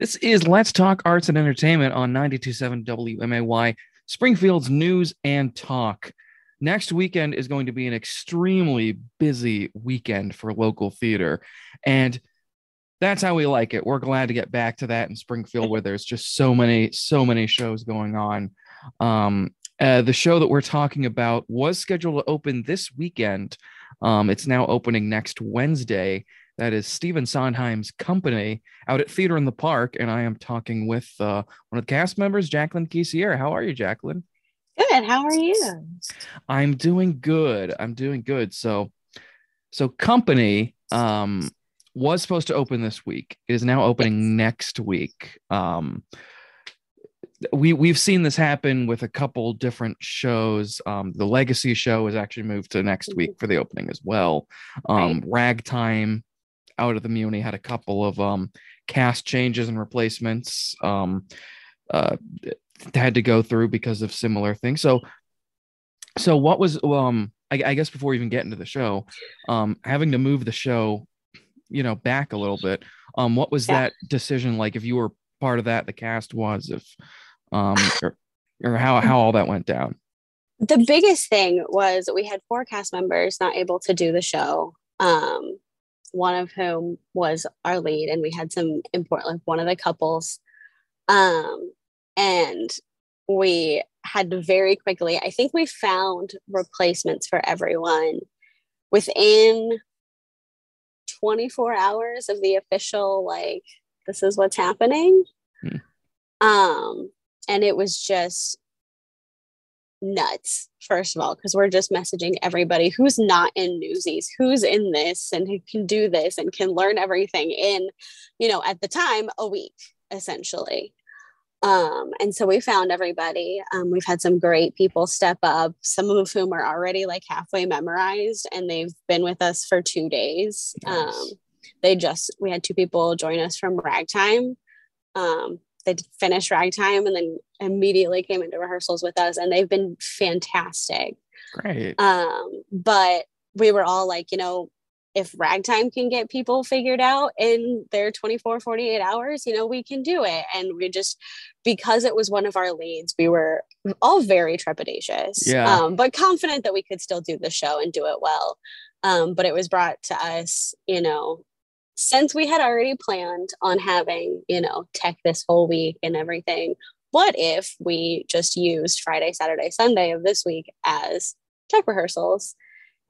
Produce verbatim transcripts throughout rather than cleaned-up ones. This is Let's Talk Arts and Entertainment on ninety-two point seven W M A Y, Springfield's News and Talk. Next weekend is going to be an extremely busy weekend for local theater, and that's how we like it. We're glad to get back to that in Springfield, where there's just so many, so many shows going on. Um, uh, the show that we're talking about was scheduled to open this weekend. Um, it's now opening next Wednesday. That is Stephen Sondheim's Company out at Theater in the Park. And I am talking with uh, one of the cast members, Jacqueline Kessinger. How are you, Jacqueline? Good. How are you? I'm doing good. I'm doing good. So, so Company um, was supposed to open this week. It is now opening next week. Um, we, we've seen this happen with a couple different shows. Um, the Legacy show is actually moved to next week for the opening as well. Um, Ragtime out of the Muni had a couple of um, cast changes and replacements um, uh, had to go through because of similar things. So, so what was, um, I, I guess before we even get into the show, um, having to move the show, you know, back a little bit, um, what was yeah. that decision like? If you were part of that, the cast was, if, um, or, or how, how all that went down? The biggest thing was we had four cast members not able to do the show. Um, one of whom was our lead, and we had some important, like one of the couples. Um, and we had to very quickly, I think we found replacements for everyone within twenty-four hours of the official, like, this is what's happening. Hmm. Um, and it was just nuts, first of all, because we're just messaging everybody who's not in Newsies, who's in this and who can do this and can learn everything in, you know, at the time, a week, essentially. Um, and so we found everybody. Um, we've had some great people step up, some of whom are already like halfway memorized, and they've been with us for two days. Nice. Um, they just, we had two people join us from Ragtime. Um, they finished Ragtime and then immediately came into rehearsals with us, and they've been fantastic. Great. Um, but we were all like, you know, if Ragtime can get people figured out in their twenty-four, forty-eight hours, you know, we can do it. And we just, because it was one of our leads, we were all very trepidatious, yeah. um, but confident that we could still do the show and do it well. Um, but it was brought to us, you know, since we had already planned on having, you know, tech this whole week and everything. What if we just used Friday, Saturday, Sunday of this week as tech rehearsals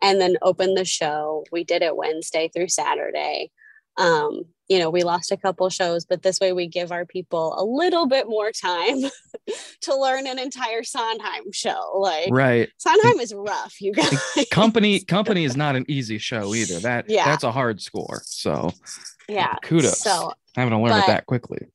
and then opened the show? We did it Wednesday through Saturday. Um, you know, we lost a couple shows, but this way we give our people a little bit more time to learn an entire Sondheim show. Like, right. Sondheim is rough, you guys. Company, company is not an easy show either. That yeah. that's a hard score. So yeah, kudos. So having to learn but, it that quickly.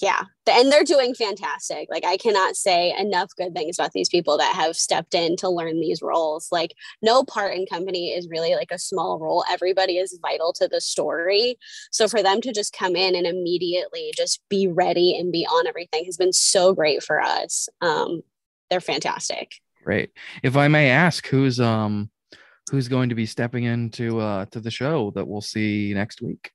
Yeah. And they're doing fantastic. Like, I cannot say enough good things about these people that have stepped in to learn these roles. Like, no part in Company is really like a small role. Everybody is vital to the story. So for them to just come in and immediately just be ready and be on everything has been so great for us. Um, they're fantastic. Great. If I may ask, who's, um, who's going to be stepping into, uh, to the show that we'll see next week?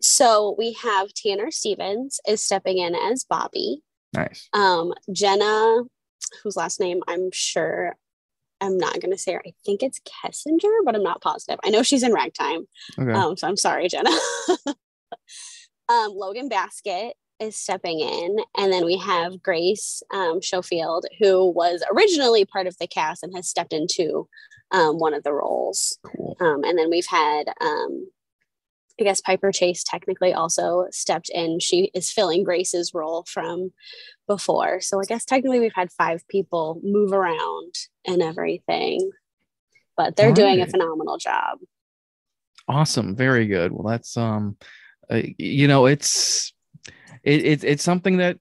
So we have Tanner Stevens is stepping in as Bobby. Nice. Um, Jenna, whose last name I'm sure I'm not going to say her. I think it's Kessinger, but I'm not positive. I know she's in Ragtime. Okay. Um, so I'm sorry, Jenna. um, Logan Basket is stepping in. And then we have Grace um, Schofield, who was originally part of the cast and has stepped into um, one of the roles. Cool. Um, and then we've had... Um, I guess Piper Chase technically also stepped in. She is filling Grace's role from before. So I guess technically we've had five people move around and everything, but they're All doing right. a phenomenal job. Awesome. Very good. Well, that's, um, uh, you know, it's, it, it, it's something that,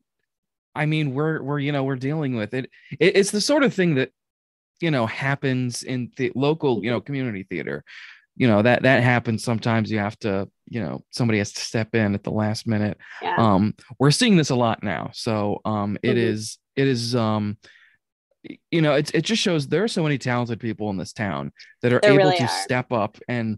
I mean, we're, we're, you know, we're dealing with it. it it's the sort of thing that, you know, happens in the local, you know, community theater. You know, that, that happens sometimes. You have to, you know, somebody has to step in at the last minute. Yeah. Um, we're seeing this a lot now. So um, it mm-hmm. is, it is, um, you know, it, it just shows there are so many talented people in this town that are there able really to are. step up and,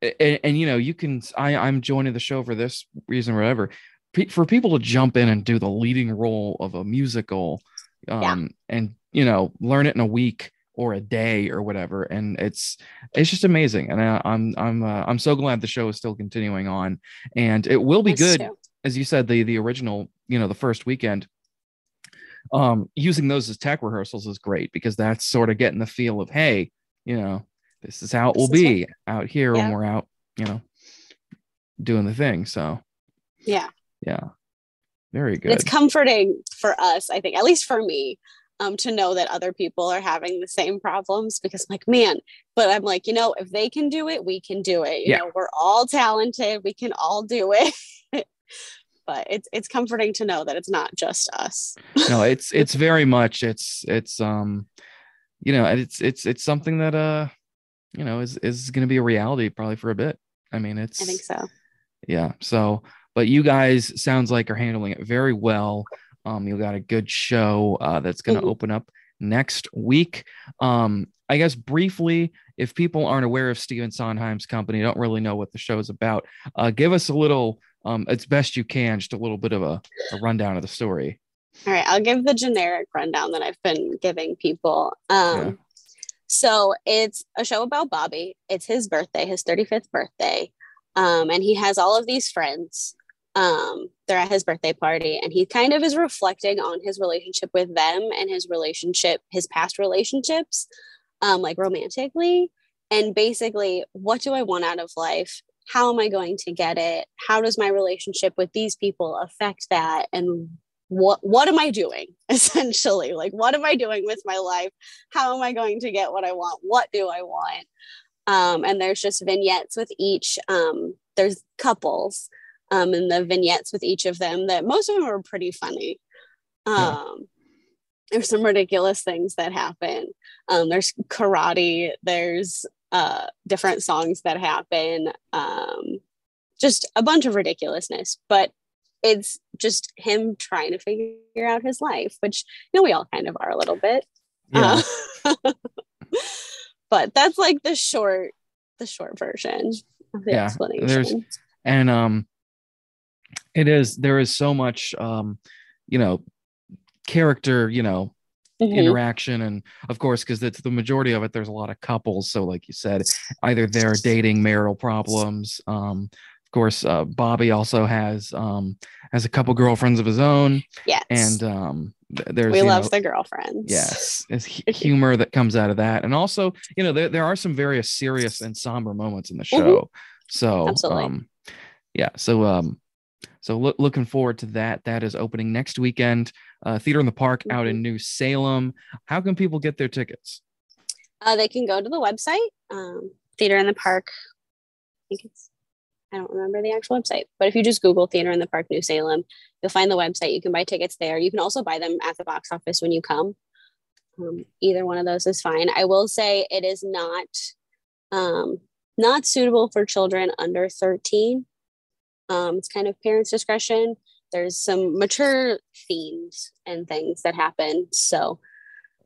and, and, you know, you can, I, I'm joining the show for this reason or whatever. pe- for people to jump in and do the leading role of a musical, um, yeah. and, you know, learn it in a week or a day or whatever. And it's, it's just amazing. And I, I'm, I'm, uh, I'm so glad the show is still continuing on, and it will be That's good. True. As you said, the, the original, you know, the first weekend, um, using those as tech rehearsals is great, because that's sort of getting the feel of, hey, you know, this is how it will be what, out here yeah. when we're out, you know, doing the thing. So yeah. Yeah. Very good. It's comforting for us, I think, at least for me, um, to know that other people are having the same problems, because I'm like, man, but I'm like, you know, if they can do it, we can do it. You yeah. know, we're all talented. We can all do it. But it's it's comforting to know that it's not just us. No, it's it's very much it's it's um you know, it's it's it's something that uh you know is is going to be a reality probably for a bit. I mean, it's I think so. Yeah. So, but you guys sounds like are handling it very well. Um, you got a good show uh, that's going to mm-hmm. open up next week. Um, I guess briefly, if people aren't aware of Stephen Sondheim's company, don't really know what the show is about, uh, give us a little, um, as best you can, just a little bit of a, a rundown of the story. All right. I'll give the generic rundown that I've been giving people. Um, yeah. So it's a show about Bobby. It's his birthday, his thirty-fifth birthday. Um, and he has all of these friends. Um, they're at his birthday party, and he kind of is reflecting on his relationship with them and his relationship, his past relationships, um, like romantically. And basically, what do I want out of life? How am I going to get it? How does my relationship with these people affect that? And what, what am I doing? Essentially, like, what am I doing with my life? How am I going to get what I want? What do I want? Um, and there's just vignettes with each, um, there's couples, um, and the vignettes with each of them that most of them are pretty funny. Um, yeah. There's some ridiculous things that happen. Um, there's karate, there's, uh, different songs that happen. Um, just a bunch of ridiculousness, but it's just him trying to figure out his life, which, you know, we all kind of are a little bit. Yeah. Uh, But that's like the short, the short version of the yeah, explanation. There's, and um, it is, there is so much, um, you know, character, you know, mm-hmm. interaction. And of course, because that's the majority of it, there's a lot of couples. So like you said, either they're dating, marital problems. Um, of course, uh, Bobby also has, um, has a couple girlfriends of his own. Yes. And, um, There's, we love know, the girlfriends. Yes, it's humor that comes out of that, and also, you know, there there are some very serious and somber moments in the show. Mm-hmm. So, Absolutely. um, yeah, so um, so lo- looking forward to that. That is opening next weekend. Uh, Theater in the Park mm-hmm. out in New Salem. How can people get their tickets? Uh, they can go to the website, um, Theater in the Park. I think it's. I don't remember the actual website, but if you just Google Theater in the Park, New Salem, you'll find the website. You can buy tickets there. You can also buy them at the box office when you come. Um, either one of those is fine. I will say it is not, um, not suitable for children under thirteen. Um, it's kind of parents' discretion. There's some mature themes and things that happen. So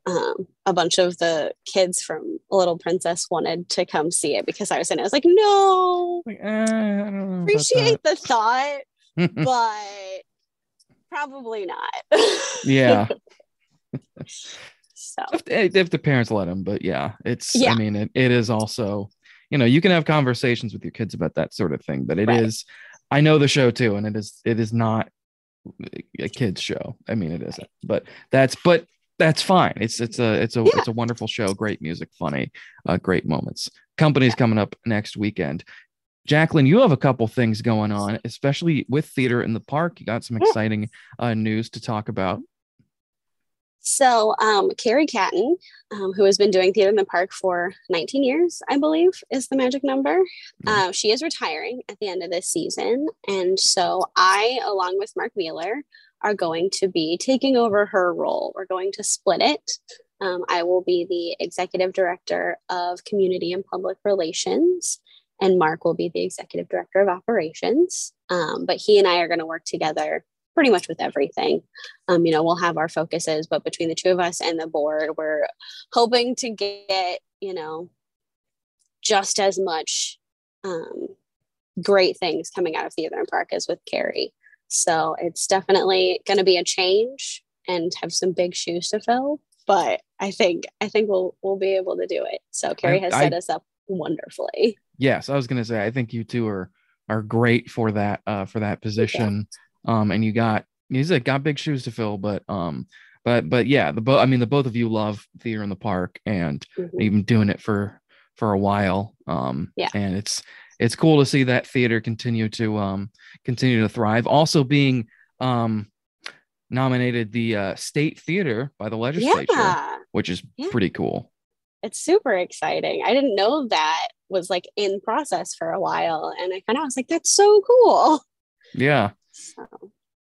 um, a bunch of the kids from Little Princess wanted to come see it because I was in it. I was like, no, like, eh, I don't know appreciate the thought, but probably not. Yeah. So if, if the parents let them, but yeah, it's, yeah. I mean, it, it is also, you know, you can have conversations with your kids about that sort of thing, but it right. is, I know the show too. And it is, it is not a kid's show. I mean, it isn't, but that's, but that's fine. It's it's a it's a yeah. it's a wonderful show. Great music, funny, uh, great moments. Company's yeah. coming up next weekend. Jacqueline, you have a couple things going on, especially with Theater in the Park. You got some exciting uh, news to talk about. So, um, Carrie Catton, um, who has been doing Theater in the Park for nineteen years, I believe, is the magic number. Mm-hmm. Uh, she is retiring at the end of this season, and so I, along with Mark Wheeler, are going to be taking over her role. We're going to split it. Um, I will be the executive director of community and public relations, and Mark will be the executive director of operations. Um, but he and I are going to work together pretty much with everything. Um, you know, we'll have our focuses, but between the two of us and the board, we're hoping to get, you know, just as much um, great things coming out of Theater in the Park as with Carrie. So it's definitely going to be a change and have some big shoes to fill. But I think I think we'll we'll be able to do it. So Carrie has I, set I, us up wonderfully. Yes, I was going to say I think you two are are great for that uh, for that position. Yeah. Um, and you got you said got big shoes to fill, but um, but but yeah, the bo- I mean the both of you love Theater in the Park and mm-hmm. even doing it for for a while. Um, yeah, and it's it's cool to see that theater continue to um continue to thrive. Also being um. nominated the uh, state theater by the legislature, yeah. which is yeah. pretty cool. It's super exciting. I didn't know that was like in process for a while. And I kind of was like, that's so cool. Yeah. So,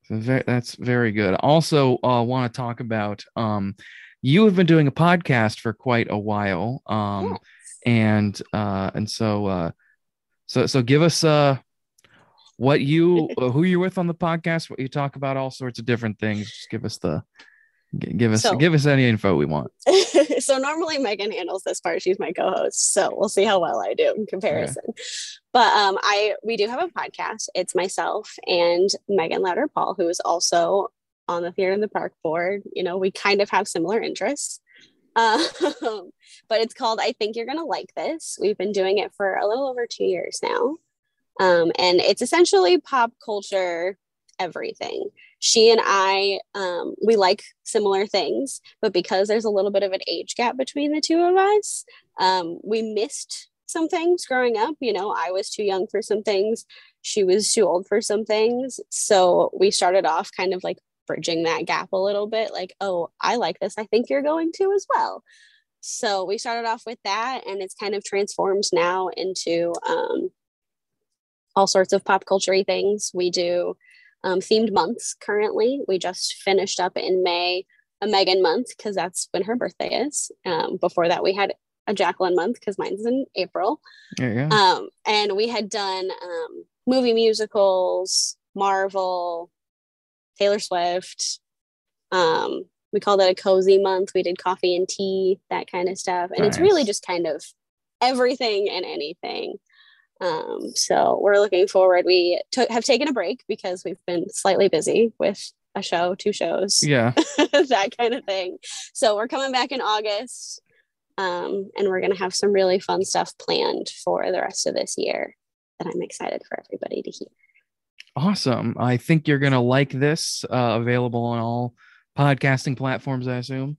so that's very good. Also uh, want to talk about, um, you have been doing a podcast for quite a while. Um, yes. And, uh, and so, uh, so, so give us uh what you, who you're with on the podcast, what you talk about, all sorts of different things. Just give us the, give us, so, give us any info we want. So normally Megan handles this part. She's my co-host. So we'll see how well I do in comparison. Okay. But um, I, we do have a podcast. It's myself and Megan Louder-Paul, who is also on the Theater in the Park board. You know, we kind of have similar interests. Um, but it's called, I Think You're Gonna Like This. We've been doing it for a little over two years now. Um, and it's essentially pop culture, everything. She and I, um, we like similar things, but because there's a little bit of an age gap between the two of us, um, we missed some things growing up. You know, I was too young for some things. She was too old for some things. So we started off kind of like bridging that gap a little bit. Like, oh, I like this. I think you're going to as well. So we started off with that, and it's kind of transformed now into, um, all sorts of pop culture-y things. We do um, themed months currently. We just finished up in May a Megan month because that's when her birthday is. Um, before that, we had a Jacqueline month because mine's in April. There you go. Um, and we had done um, movie musicals, Marvel, Taylor Swift. Um, we called it a cozy month. We did coffee and tea, that kind of stuff. And nice. It's really just kind of everything and anything. Um, so we're looking forward. We t- have taken a break because we've been slightly busy with a show, two shows, yeah, that kind of thing. So we're coming back in August, um, and we're going to have some really fun stuff planned for the rest of this year that I'm excited for everybody to hear. Awesome. I think you're going to like this, uh, available on all podcasting platforms, I assume.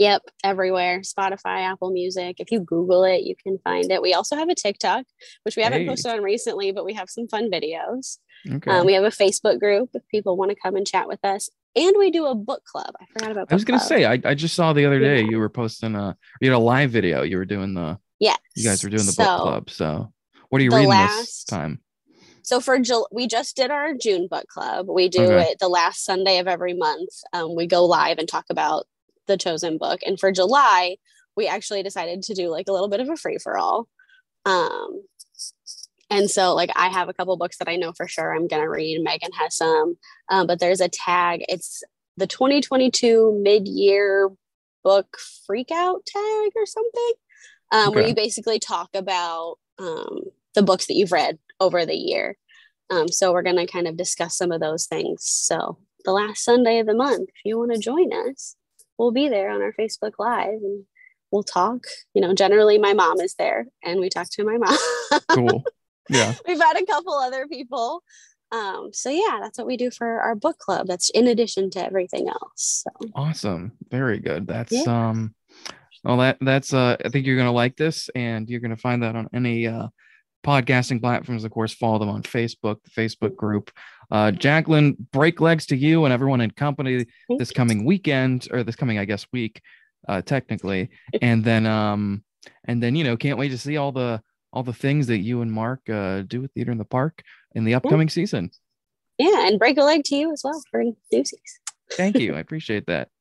Yep, everywhere. Spotify, Apple Music. If you Google it, you can find it. We also have a TikTok, which we haven't hey. posted on recently, but we have some fun videos. Okay. Um, we have a Facebook group if people want to come and chat with us. And we do a book club. I forgot about book I was going to say, I, I just saw the other day yeah. you were posting a, you had a live video. You were doing the, yes. you guys were doing the so, book club. So what are you reading last, this time? So for July, we just did our June book club. We do okay. it the last Sunday of every month. Um, we go live and talk about the chosen book. And for July, we actually decided to do like a little bit of a free-for-all. Um, and so like I have a couple books that I know for sure I'm going to read. Megan has some, um, but there's a tag. It's the twenty twenty-two mid-year book freakout tag or something, um, okay. where you basically talk about um, the books that you've read over the year. Um, so we're going to kind of discuss some of those things. So the last Sunday of the month, if you want to join us, we'll be there on our Facebook Live and we'll talk. You know, generally my mom is there and we talk to my mom. Cool. Yeah. We've had a couple other people. Um, so yeah, that's what we do for our book club. That's in addition to everything else. So. Awesome. Very good. That's yeah. um well that that's uh I think you're gonna like this, and you're gonna find that on any uh podcasting platforms. Of course, follow them on Facebook, the Facebook group. Uh, Jacqueline, break legs to you and everyone in company this coming weekend, or this coming, I guess, week, uh, technically. And then, um, and then, you know, can't wait to see all the, all the things that you and Mark, uh, do with Theater in the Park in the upcoming yeah. season. Yeah. And break a leg to you as well for newsies. Thank you. I appreciate that.